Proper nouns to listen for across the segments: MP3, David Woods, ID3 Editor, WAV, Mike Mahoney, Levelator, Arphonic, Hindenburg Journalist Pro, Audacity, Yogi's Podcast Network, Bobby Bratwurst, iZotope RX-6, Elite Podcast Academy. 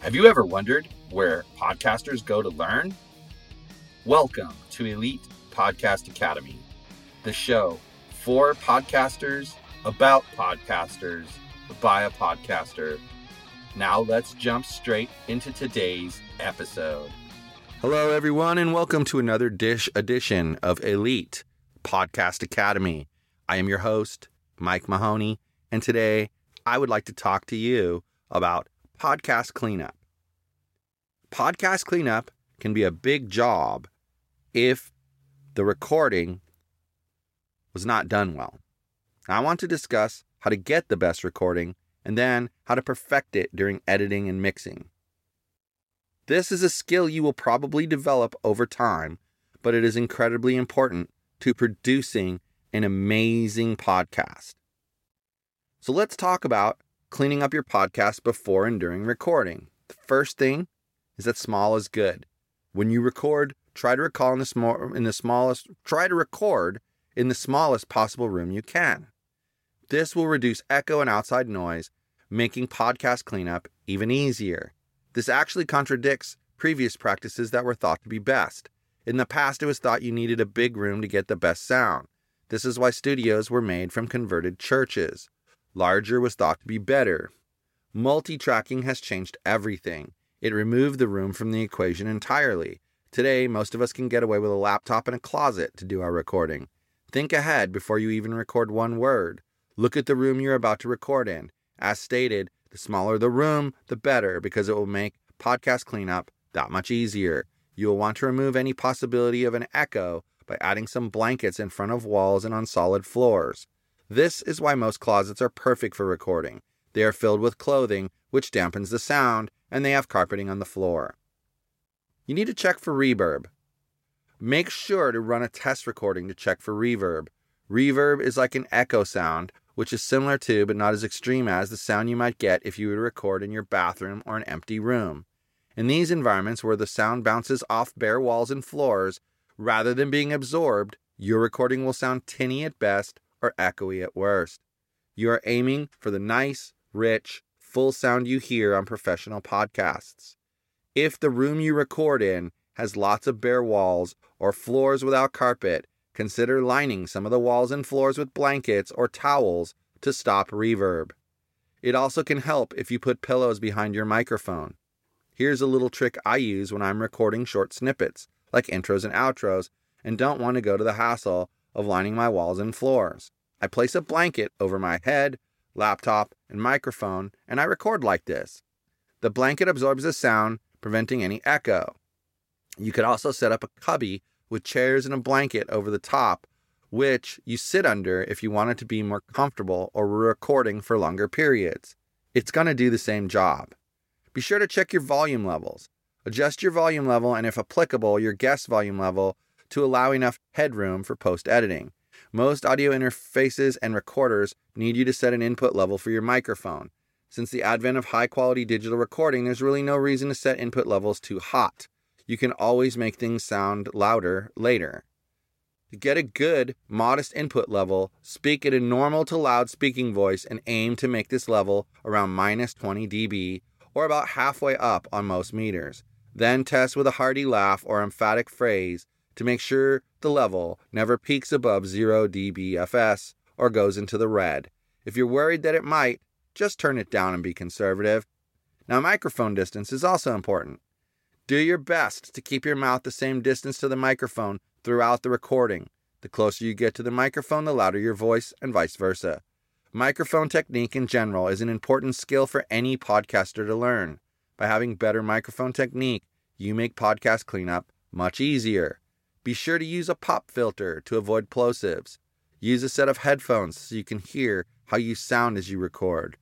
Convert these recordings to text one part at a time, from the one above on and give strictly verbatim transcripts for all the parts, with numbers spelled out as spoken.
Have you ever wondered where podcasters go to learn? Welcome to Elite Podcast Academy, the show for podcasters, about podcasters, by a podcaster. Now let's jump straight into today's episode. Hello, everyone, and welcome to another dish edition of Elite Podcast Academy. I am your host, Mike Mahoney, and today I would like to talk to you about podcast cleanup. Podcast cleanup can be a big job if the recording was not done well. Now, I want to discuss how to get the best recording and then how to perfect it during editing and mixing. This is a skill you will probably develop over time, but it is incredibly important to producing an amazing podcast. So let's talk about cleaning up your podcast before and during recording. The first thing is that small is good. When you record, try to recall in the small, in the smallest, try to record in the smallest possible room you can. This will reduce echo and outside noise, making podcast cleanup even easier. This actually contradicts previous practices that were thought to be best. In the past, it was thought you needed a big room to get the best sound. This is why studios were made from converted churches. Larger was thought to be better. Multi-tracking has changed everything. It removed the room from the equation entirely. Today, most of us can get away with a laptop and a closet to do our recording. Think ahead before you even record one word. Look at the room you're about to record in. As stated, the smaller the room, the better, because it will make podcast cleanup that much easier. You'll want to remove any possibility of an echo by adding some blankets in front of walls and on solid floors. This is why most closets are perfect for recording. They are filled with clothing, which dampens the sound, and they have carpeting on the floor. You need to check for reverb. Make sure to run a test recording to check for reverb. Reverb is like an echo sound, which is similar to but not as extreme as the sound you might get if you would record in your bathroom or an empty room. In these environments where the sound bounces off bare walls and floors, rather than being absorbed, your recording will sound tinny at best or echoey at worst. You are aiming for the nice, rich, full sound you hear on professional podcasts. If the room you record in has lots of bare walls or floors without carpet, consider lining some of the walls and floors with blankets or towels to stop reverb. It also can help if you put pillows behind your microphone. Here's a little trick I use when I'm recording short snippets, like intros and outros, and don't want to go to the hassle of lining my walls and floors. I place a blanket over my head, laptop, and microphone, and I record like this. The blanket absorbs the sound, preventing any echo. You could also set up a cubby with chairs and a blanket over the top, which you sit under if you want it to be more comfortable or we're recording for longer periods. It's going to do the same job. Be sure to check your volume levels. Adjust your volume level and, if applicable, your guest volume level to allow enough headroom for post-editing. Most audio interfaces and recorders need you to set an input level for your microphone. Since the advent of high-quality digital recording, there's really no reason to set input levels too hot. You can always make things sound louder later. To get a good, modest input level, speak at a normal to loud speaking voice and aim to make this level around minus twenty decibels, or about halfway up on most meters. Then test with a hearty laugh or emphatic phrase to make sure the level never peaks above zero decibels or goes into the red. If you're worried that it might, just turn it down and be conservative. Now, microphone distance is also important. Do your best to keep your mouth the same distance to the microphone throughout the recording. The closer you get to the microphone, the louder your voice, and vice versa. Microphone technique in general is an important skill for any podcaster to learn. By having better microphone technique, you make podcast cleanup much easier. Be sure to use a pop filter to avoid plosives. Use a set of headphones so you can hear how you sound as you record.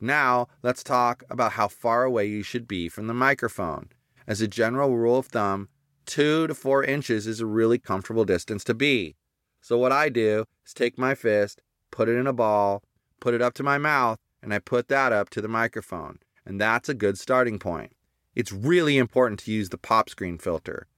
Now, let's talk about how far away you should be from the microphone. As a general rule of thumb, two to four inches is a really comfortable distance to be. So what I do is take my fist, put it in a ball, put it up to my mouth, and I put that up to the microphone. And that's a good starting point. It's really important to use the pop screen filter.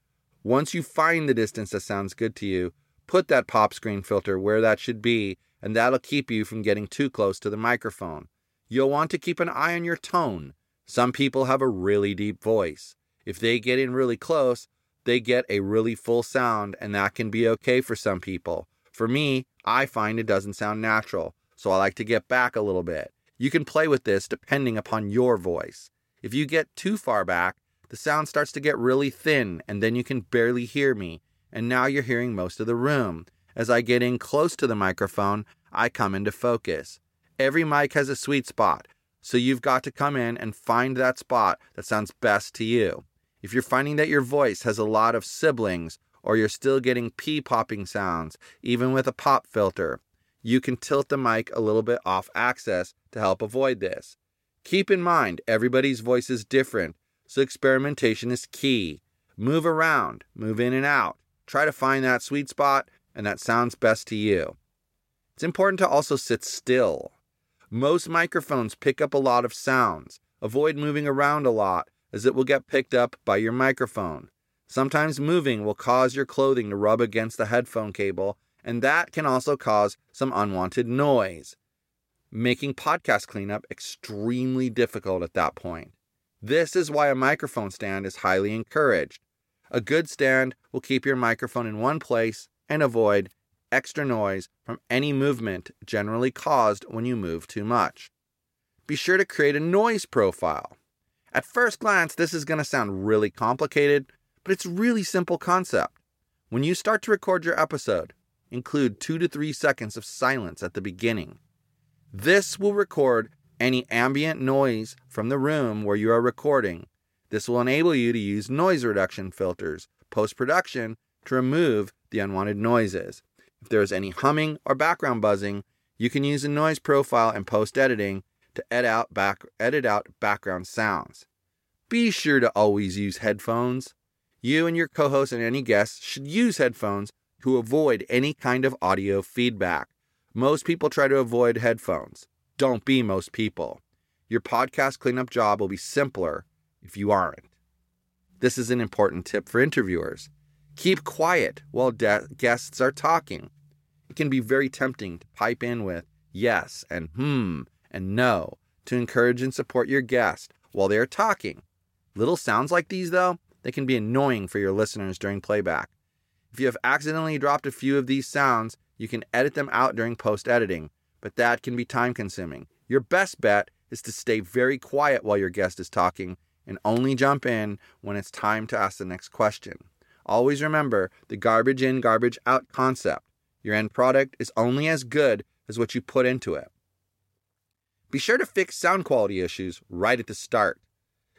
Once you find the distance that sounds good to you, put that pop screen filter where that should be, and that'll keep you from getting too close to the microphone. You'll want to keep an eye on your tone. Some people have a really deep voice. If they get in really close, they get a really full sound, and that can be okay for some people. For me, I find it doesn't sound natural, so I like to get back a little bit. You can play with this depending upon your voice. If you get too far back, the sound starts to get really thin, and then you can barely hear me, and now you're hearing most of the room. As I get in close to the microphone, I come into focus. Every mic has a sweet spot, so you've got to come in and find that spot that sounds best to you. If you're finding that your voice has a lot of sibilants, or you're still getting pee-popping sounds, even with a pop filter, you can tilt the mic a little bit off axis to help avoid this. Keep in mind, everybody's voice is different, so experimentation is key. Move around, move in and out. Try to find that sweet spot and that sounds best to you. It's important to also sit still. Most microphones pick up a lot of sounds. Avoid moving around a lot, as it will get picked up by your microphone. Sometimes moving will cause your clothing to rub against the headphone cable, and that can also cause some unwanted noise, making podcast cleanup extremely difficult at that point. This is why a microphone stand is highly encouraged. A good stand will keep your microphone in one place and avoid extra noise from any movement generally caused when you move too much. Be sure to create a noise profile. At first glance, this is going to sound really complicated, but it's a really simple concept. When you start to record your episode, include two to three seconds of silence at the beginning. This will record any ambient noise from the room where you are recording. This will enable you to use noise reduction filters post-production to remove the unwanted noises. If there is any humming or background buzzing, you can use a noise profile in post-editing to edit out, back, edit out background sounds. Be sure to always use headphones. You and your co-host and any guests should use headphones to avoid any kind of audio feedback. Most people try to avoid headphones. Don't be most people. Your podcast cleanup job will be simpler if you aren't. This is an important tip for interviewers. Keep quiet while de- guests are talking. It can be very tempting to pipe in with yes and hmm and no to encourage and support your guest while they are talking. Little sounds like these, though, they can be annoying for your listeners during playback. If you have accidentally dropped a few of these sounds, you can edit them out during post-editing, but that can be time-consuming. Your best bet is to stay very quiet while your guest is talking and only jump in when it's time to ask the next question. Always remember the garbage in, garbage out concept. Your end product is only as good as what you put into it. Be sure to fix sound quality issues right at the start.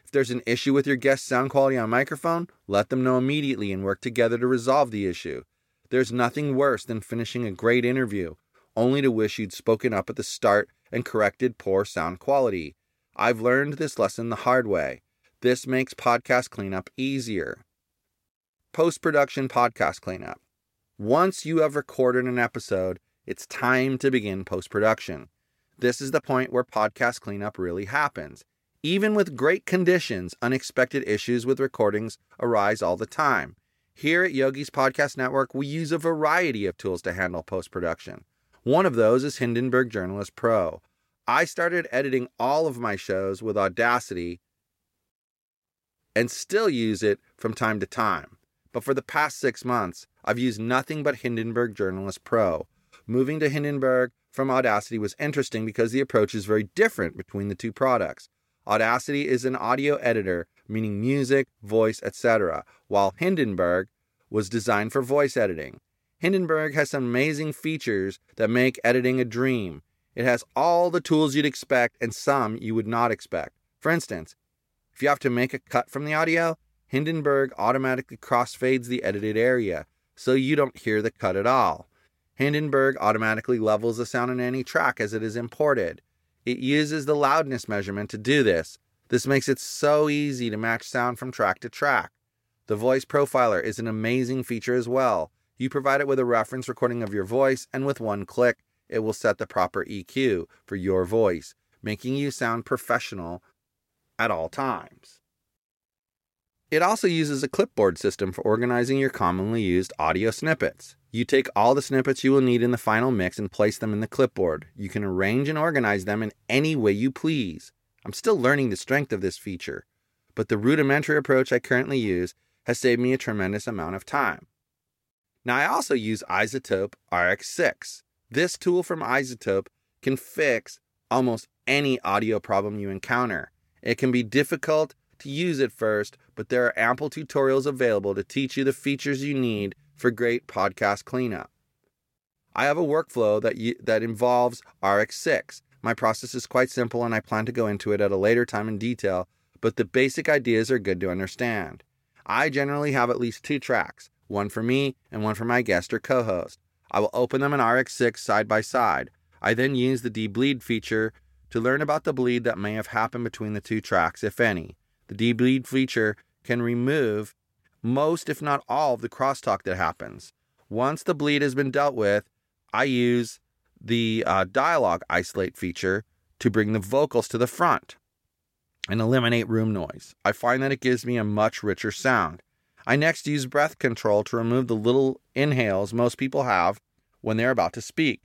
If there's an issue with your guest's sound quality on microphone, let them know immediately and work together to resolve the issue. There's nothing worse than finishing a great interview, only to wish you'd spoken up at the start and corrected poor sound quality. I've learned this lesson the hard way. This makes podcast cleanup easier. Post-production podcast cleanup. Once you have recorded an episode, it's time to begin post-production. This is the point where podcast cleanup really happens. Even with great conditions, unexpected issues with recordings arise all the time. Here at Yogi's Podcast Network, we use a variety of tools to handle post-production. One of those is Hindenburg Journalist Pro. I started editing all of my shows with Audacity and still use it from time to time. But for the past six months, I've used nothing but Hindenburg Journalist Pro. Moving to Hindenburg from Audacity was interesting because the approach is very different between the two products. Audacity is an audio editor, meaning music, voice, et cetera, while Hindenburg was designed for voice editing. Hindenburg has some amazing features that make editing a dream. It has all the tools you'd expect and some you would not expect. For instance, if you have to make a cut from the audio, Hindenburg automatically crossfades the edited area, so you don't hear the cut at all. Hindenburg automatically levels the sound in any track as it is imported. It uses the loudness measurement to do this. This makes it so easy to match sound from track to track. The voice profiler is an amazing feature as well. You provide it with a reference recording of your voice, and with one click, it will set the proper E Q for your voice, making you sound professional at all times. It also uses a clipboard system for organizing your commonly used audio snippets. You take all the snippets you will need in the final mix and place them in the clipboard. You can arrange and organize them in any way you please. I'm still learning the strength of this feature, but the rudimentary approach I currently use has saved me a tremendous amount of time. Now, I also use iZotope R X six. This tool from iZotope can fix almost any audio problem you encounter. It can be difficult to use at first, but there are ample tutorials available to teach you the features you need for great podcast cleanup. I have a workflow that you, that involves R X six. My process is quite simple, and I plan to go into it at a later time in detail, but the basic ideas are good to understand. I generally have at least two tracks, one for me and one for my guest or co-host. I will open them in R X six side by side. I then use the debleed feature to learn about the bleed that may have happened between the two tracks, if any. The debleed feature can remove most, if not all, of the crosstalk that happens. Once the bleed has been dealt with, I use the uh, dialogue isolate feature to bring the vocals to the front and eliminate room noise. I find that it gives me a much richer sound. I next use breath control to remove the little inhales most people have when they're about to speak.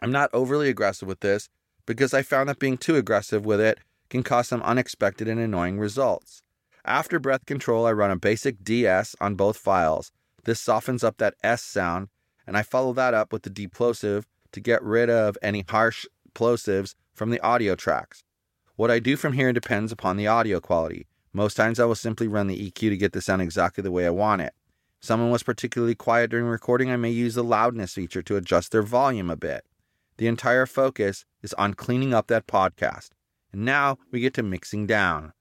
I'm not overly aggressive with this because I found that being too aggressive with it can cause some unexpected and annoying results. After breath control, I run a basic D S on both files. This softens up that S sound, and I follow that up with the deplosive to get rid of any harsh plosives from the audio tracks. What I do from here depends upon the audio quality. Most times I will simply run the E Q to get the sound exactly the way I want it. If someone was particularly quiet during recording, I may use the loudness feature to adjust their volume a bit. The entire focus is on cleaning up that podcast. And now we get to mixing down.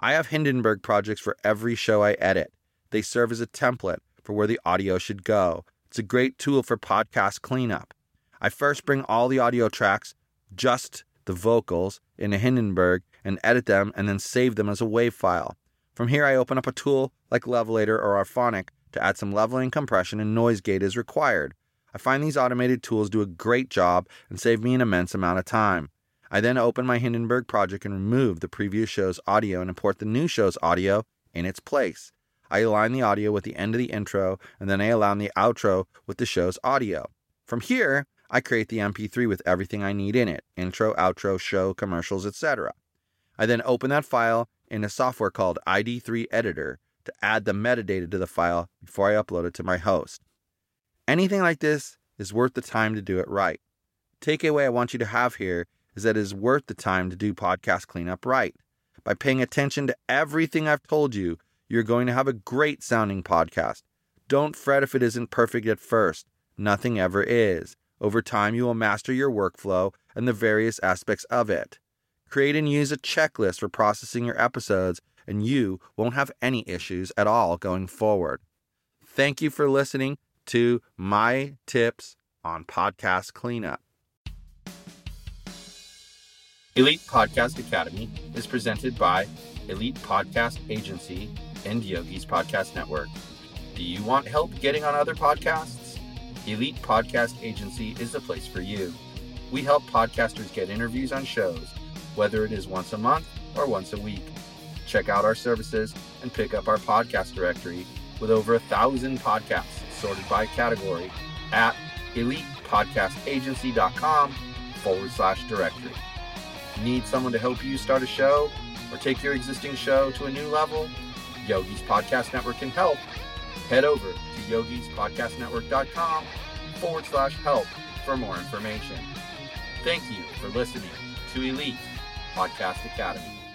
I have Hindenburg projects for every show I edit. They serve as a template for where the audio should go. It's a great tool for podcast cleanup. I first bring all the audio tracks, just the vocals, into Hindenburg and edit them and then save them as a WAV file. From here, I open up a tool like Levelator or Arphonic to add some leveling, compression, and noise gate as required. I find these automated tools do a great job and save me an immense amount of time. I then open my Hindenburg project and remove the previous show's audio and import the new show's audio in its place. I align the audio with the end of the intro, and then I align the outro with the show's audio. From here, I create the M P three with everything I need in it, intro, outro, show, commercials, et cetera. I then open that file in a software called I D three Editor to add the metadata to the file before I upload it to my host. Anything like this is worth the time to do it right. The takeaway I want you to have here is that it is worth the time to do podcast cleanup right. By paying attention to everything I've told you, you're going to have a great sounding podcast. Don't fret if it isn't perfect at first. Nothing ever is. Over time, you will master your workflow and the various aspects of it. Create and use a checklist for processing your episodes, and you won't have any issues at all going forward. Thank you for listening to my tips on podcast cleanup. Elite Podcast Academy is presented by Elite Podcast Agency and Yogi's Podcast Network. Do you want help getting on other podcasts? Elite Podcast Agency is the place for you. We help podcasters get interviews on shows, whether it is once a month or once a week. Check out our services and pick up our podcast directory with over a thousand podcasts sorted by category at elite podcast agency dot com forward slash directory. Need someone to help you start a show or take your existing show to a new level? Yogi's Podcast Network can help. Head over to yogis podcast network dot com forward slash help for more information. Thank you for listening to Elite Podcast Academy.